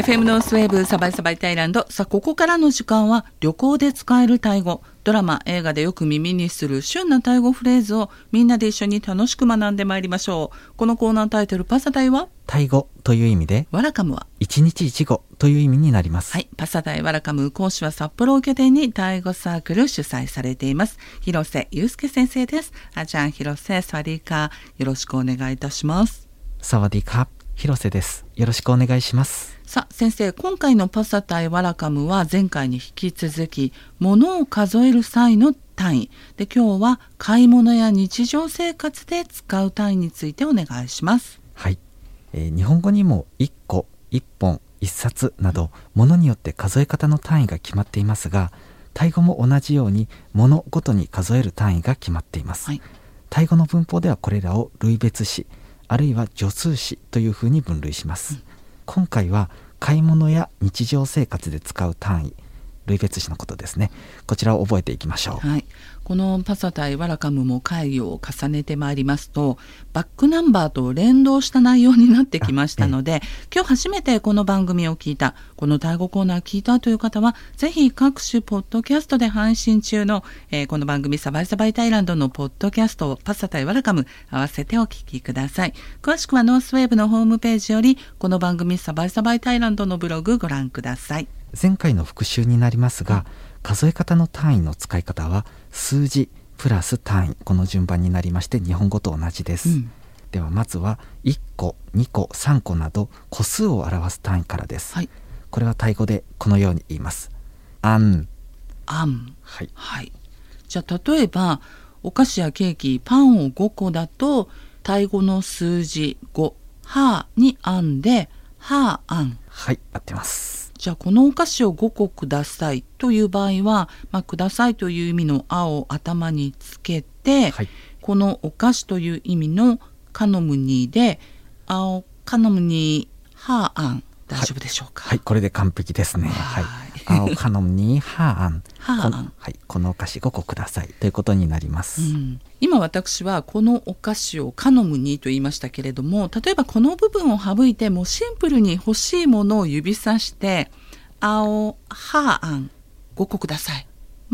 FM ノースウェーブサバイサバイタイランド。さあ、ここからの時間は旅行で使えるタイ語、ドラマ映画でよく耳にする旬なタイ語フレーズをみんなで一緒に楽しく学んでまいりましょう。このコーナータイトル、パサタイはタイ語という意味で、ワラカムは一日一語という意味になります。はい、パサタイワラカム講師は札幌を拠点にタイ語サークル主催されています広瀬祐介先生です。あちゃん、広瀬サワディーカー、よろしくお願いいたします。サワディーカー、広瀬です。よろしくお願いします。さあ先生、今回のパサタイワラカムは前回に引き続き物を数える際の単位で、今日は買い物や日常生活で使う単位についてお願いします。はい、日本語にも1個、1本、1冊など物によって数え方の単位が決まっていますが、タイ語も同じように物ごとに数える単位が決まっています。はい、タイ語の文法ではこれらを類別詞あるいは助数詞というふうに分類します。うん、今回は買い物や日常生活で使う単位、類別詞のことですね。こちらを覚えていきましょう。はい、このパサタイワラカムも会議を重ねてまいりますと、バックナンバーと連動した内容になってきましたので、今日初めてこの番組を聞いた、このタイ語コーナー聞いたという方は、ぜひ各種ポッドキャストで配信中の、この番組サバイサバイタイランドのポッドキャストをパサタイワラカム合わせてお聞きください。詳しくはノースウェーブのホームページより、この番組サバイサバイタイランドのブログご覧ください。前回の復習になりますが、数え方の単位の使い方は数字プラス単位、この順番になりまして、日本語と同じです。うん、ではまずは1個、2個、3個など個数を表す単位からです。はい、これはタイ語でこのように言います。アン、はいはい、じゃあ例えばお菓子やケーキ、パンを5個だとタイ語の数字5、ハーにアンでハーアン。はい、合ってます。じゃあこのお菓子を5個くださいという場合は、くださいという意味のあを頭につけて、はい、このお菓子という意味のカノムニーで、あをカノムニーハーアン、大丈夫でしょうか。はい、はい、これで完璧ですね。はい、あをカノムニーハーアン、ハーアン、はい、このお菓子5個くださいということになります。うん、今私はこのお菓子をカノムニーと言いましたけれども、例えばこの部分を省いて、もうシンプルに欲しいものを指さして、あをハーアン5個ください、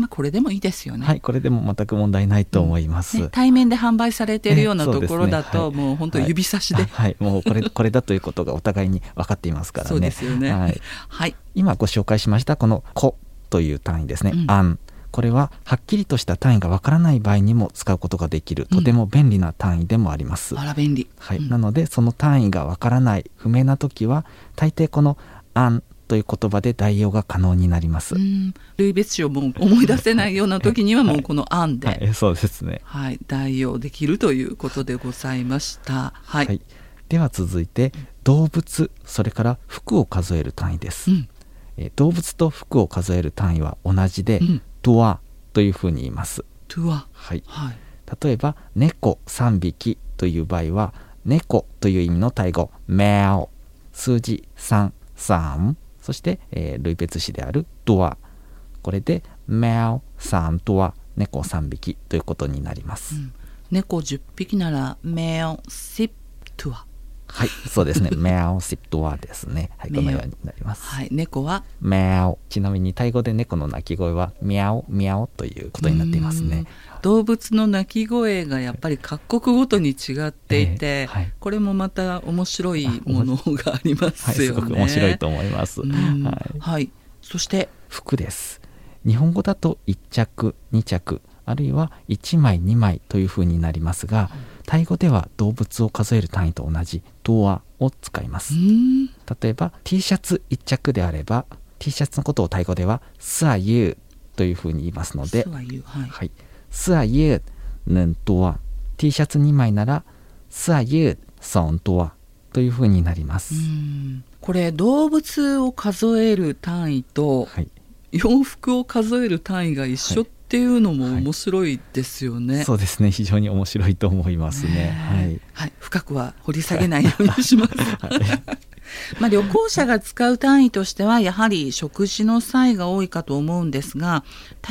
これでもいいですよね。はい、これでも全く問題ないと思います。ね、対面で販売されているようなところだと、もう本当指差しで、はい、もうこれだということがお互いに分かっていますからね。そうですよね。はいはい、今ご紹介しましたこの個という単位ですね。うん、これははっきりとした単位がわからない場合にも使うことができる、とても便利な単位でもあります。あら便利。はい、なのでその単位がわからない、不明な時は大抵このアンという言葉で代用が可能になります。類別詞をもう思い出せないような時にはもうこの案で、はいはい、そうですね、はい、代用できるということでございました。はいはい、では続いて動物、それから服を数える単位です。動物と服を数える単位は同じで、トワというふうに言います。トワ、はいはい、例えば猫3匹という場合は、猫という意味のタイ語メオ、数字3、3、そして、類別詞であるドア、これでメオサンドア、猫3匹ということになります。猫10匹ならメオシットア、はい、そうですね。メオシットアですね。はい、このようになります。はい、猫はメオ、ちなみにタイ語で猫の鳴き声はミャオミャオということになっていますね。動物の鳴き声がやっぱり各国ごとに違っていて、はい、これもまた面白いものがありますよね。はい、すごく面白いと思います。はいはい、そして服です。日本語だと1着2着あるいは1枚2枚というふうになりますが、タイ語では動物を数える単位と同じドアを使います。例えば T シャツ1着であれば、 T シャツのことをタイ語ではスアユーというふうに言いますので、スアユー、はいはい、スアユーヌンドア、 T シャツ2枚ならスアユーソンドアというふうになります。これ動物を数える単位と、はい、洋服を数える単位が一緒、はいっていうのも面白いですよね。はい、そうですね、非常に面白いと思いますね。はいはい、深くは掘り下げないようにします。はい旅行者が使う単位としてはやはり食事の際が多いかと思うんですが、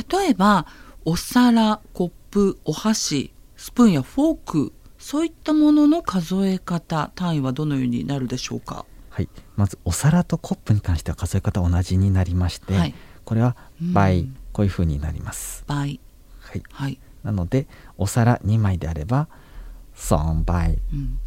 例えばお皿、コップ、お箸、スプーンやフォーク、そういったものの数え方単位はどのようになるでしょうか。はい、まずお皿とコップに関しては数え方同じになりまして、はい、これは倍、こういう風になります。倍、はいはい、なのでお皿2枚であれば3倍、うん、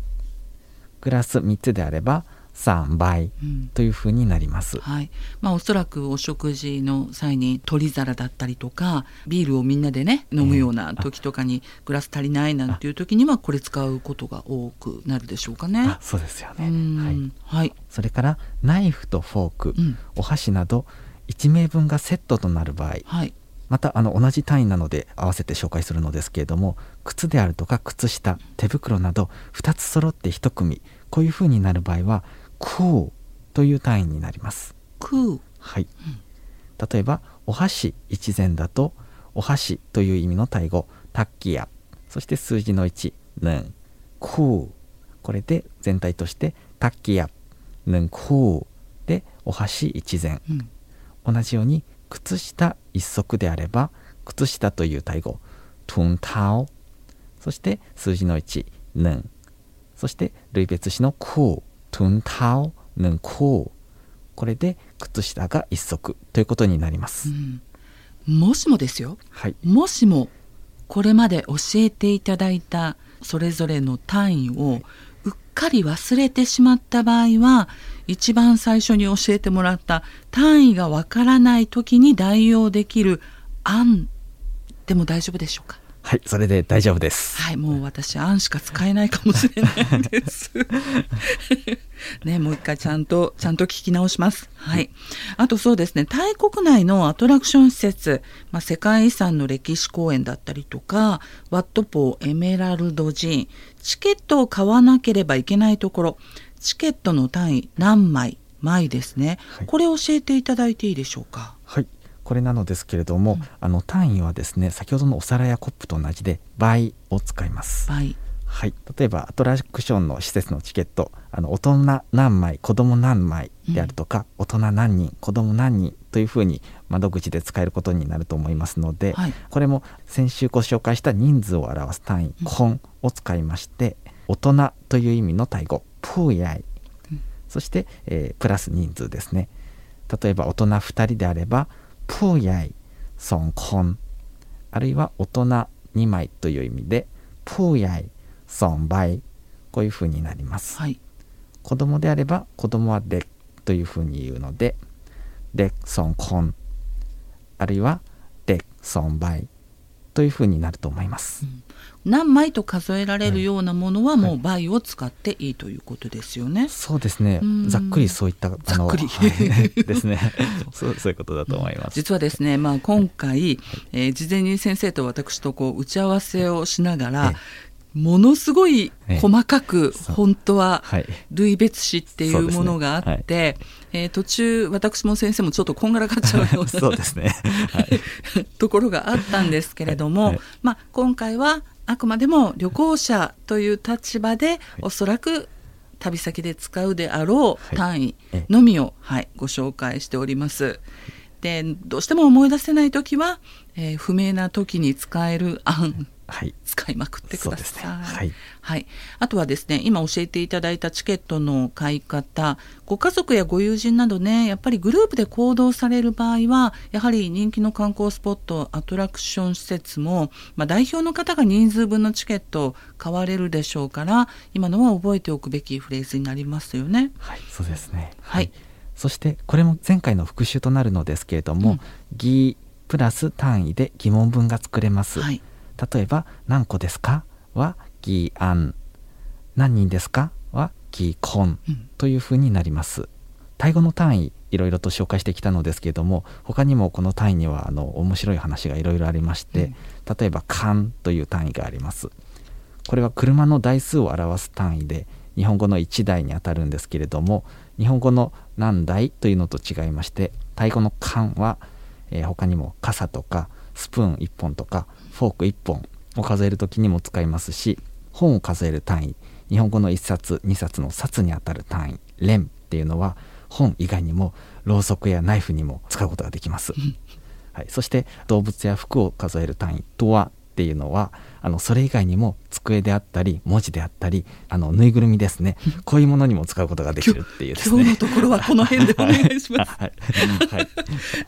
グラス3つであれば3倍というふうになります、うん、はい。まあ、おそらくお食事の際に取り皿だったりとかビールをみんなでね飲むような時とかにグラス足りないなんていう時にはこれ使うことが多くなるでしょうかね。あ、そうですよね、はいはい。それからナイフとフォーク、うん、お箸など1名分がセットとなる場合、はい、また同じ単位なので合わせて紹介するのですけれども、靴であるとか靴下、手袋など2つ揃って1組、こういうふうになる場合は空という単位になります。空、はい、うん、例えばお箸一膳だとお箸という意味のタイ語タッキヤ、そして数字の1ヌン空、これで全体としてタッキヤヌン空でお箸一膳、うん、同じように靴下一足であれば靴下というタイ語トゥンタオ、そして数字の1ヌン、そして類別詞の空トゥンタオヌンコウ、これで靴下が一足ということになります、うん、もしもですよ、はい、もしもこれまで教えていただいたそれぞれの単位をうっかり忘れてしまった場合は、一番最初に教えてもらった単位がわからないときに代用できるアンでも大丈夫でしょうか。はい、それで大丈夫です、はい、もう私案しか使えないかもしれないですね、もう一回ちゃんと聞き直します、はい、あとそうですね、タイ国内のアトラクション施設、まあ、世界遺産の歴史公園だったりとかワットポーエメラルド寺院、チケットを買わなければいけないところ、チケットの単位何枚、枚ですね、はい、これ教えていただいていいでしょうか。はい、これなのですけれども、うん、単位はですね、先ほどのお皿やコップと同じで倍を使います。倍、はい、例えばアトラクションの施設のチケット、大人何枚、子供何枚であるとか、うん、大人何人、子供何人というふうに窓口で使えることになると思いますので、はい、これも先週ご紹介した人数を表す単位、うん、コンを使いまして、大人という意味のタイ語プーヤイ、うん、そして、プラス人数ですね。例えば大人2人であればプーヤイソンコン、あるいは大人2枚という意味でプーヤイソンバイ、こういうふうになります、はい、子供であれば子供はデッというふうに言うのでデッソンコン、あるいはデッソンバイというふうになると思います、うん、何枚と数えられるようなものはもう倍を使っていいということですよね、はい、そうですね、ざっくりそういったざっくり、はい、ですねそういうことだと思います、うん、実はですね、まあ、今回、はい、事前に先生と私とこう打ち合わせをしながら、はい、ものすごい細かく本当は類別詞っていうものがあって、はい、途中私も先生もちょっとこんがらかっちゃうようなそうですね、はい、ところがあったんですけれども、はいはい、まあ、今回はあくまでも旅行者という立場で、はい、おそらく旅先で使うであろう単位のみを、はいはい、ご紹介しております。で、どうしても思い出せないときは、不明なときに使える案、はい、使いまくってください、ね、はいはい、あとはですね、今教えていただいたチケットの買い方、ご家族やご友人などね、やっぱりグループで行動される場合はやはり人気の観光スポット、アトラクション施設も、まあ、代表の方が人数分のチケットを買われるでしょうから、今のは覚えておくべきフレーズになりますよね。はい、そうですね、はいはい、そしてこれも前回の復習となるのですけれども、うん、疑プラス単位で疑問文が作れます、はい、例えば何個ですかはギアン、何人ですかはギコンというふうになります、うん、タイ語の単位いろいろと紹介してきたのですけれども、他にもこの単位には面白い話がいろいろありまして、うん、例えばカンという単位があります。これは車の台数を表す単位で日本語の1台にあたるんですけれども、日本語の何台というのと違いまして、タイ語のカンは、他にも傘とかスプーン1本とかフォーク1本を数えるときにも使いますし、本を数える単位、日本語の1冊2冊の冊にあたる単位レンっていうのは、本以外にもろうそくやナイフにも使うことができます、はい、そして動物や服を数える単位ドアっていうのは、それ以外にも机であったり文字であったりぬいぐるみですね、こういうものにも使うことができるっていうですね。今日のところはこの辺でお願いします、はいはい、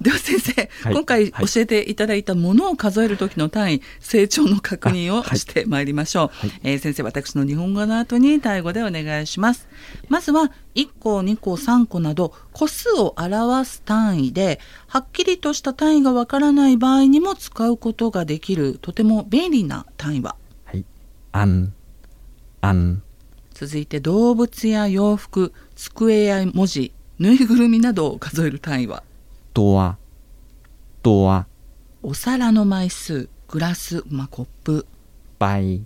では先生、はい、今回教えていただいたものを数える時の単位、成長の確認をしてまいりましょう、はい先生、私の日本語の後にタイ語でお願いします。まずは1個2個3個など個数を表す単位で、はっきりとした単位がわからない場合にも使うことができるとても便利な単位は、はい、続いて動物や洋服、机や文字、ぬいぐるみなどを数える単位はドア、お皿の枚数、グラス、コップ、バイ、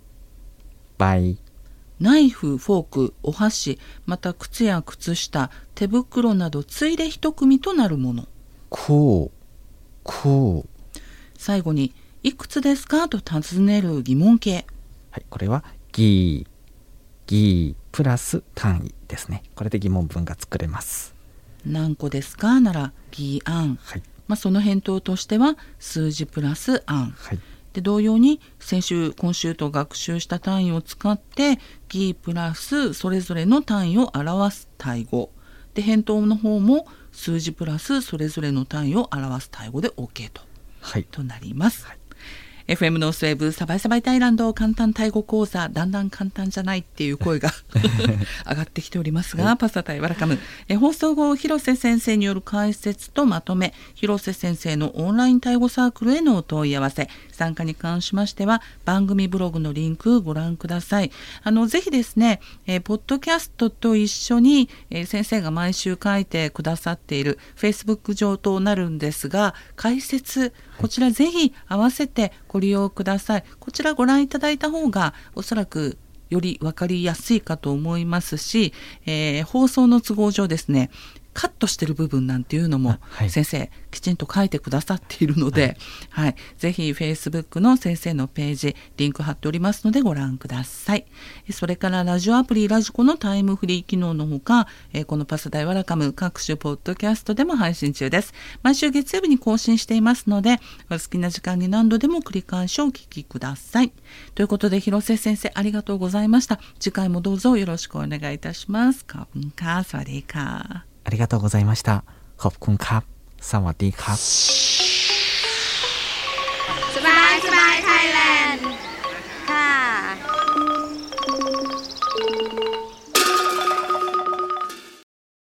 ナイフ、フォーク、お箸、また靴や靴下、手袋など次いで一組となるもの。こう。最後に、いくつですかと尋ねる疑問形。はい、これはギープラス単位ですね。これで疑問文が作れます。何個ですかならギーアン。はい。その返答としては数字プラスアン。はい。で同様に先週今週と学習した単位を使ってギープラスそれぞれの単位を表すタイ語で、返答の方も数字プラスそれぞれの単位を表すタイ語で OK となります、はいはい、FM ノースウェーブサバイサバイタイランド簡単タイ語講座、だんだん簡単じゃないっていう声が上がってきておりますが、パスタタイワラカム放送後、広瀬先生による解説とまとめ、広瀬先生のオンラインタイ語サークルへのお問い合わせ、参加に関しましては番組ブログのリンクをご覧ください。ぜひですね、ポッドキャストと一緒に、先生が毎週書いてくださっている Facebook 上となるんですが、解説こちらぜひ合わせてご利用ください、はい、こちらご覧いただいた方がおそらくより分かりやすいかと思いますし、放送の都合上ですね、カットしてる部分なんていうのも先生、はい、きちんと書いてくださっているので、はいはい、ぜひ Facebook の先生のページリンク貼っておりますのでご覧ください。それからラジオアプリラジコのタイムフリー機能のほか、このパスタイワラカム各種ポッドキャストでも配信中です。毎週月曜日に更新していますので、お好きな時間に何度でも繰り返しお聞きください。ということで広瀬先生ありがとうございました。次回もどうぞよろしくお願いいたします。カブンカーサワディーカー、ありがとうございました。ขอบคุณครับ。สวัสดีครับ。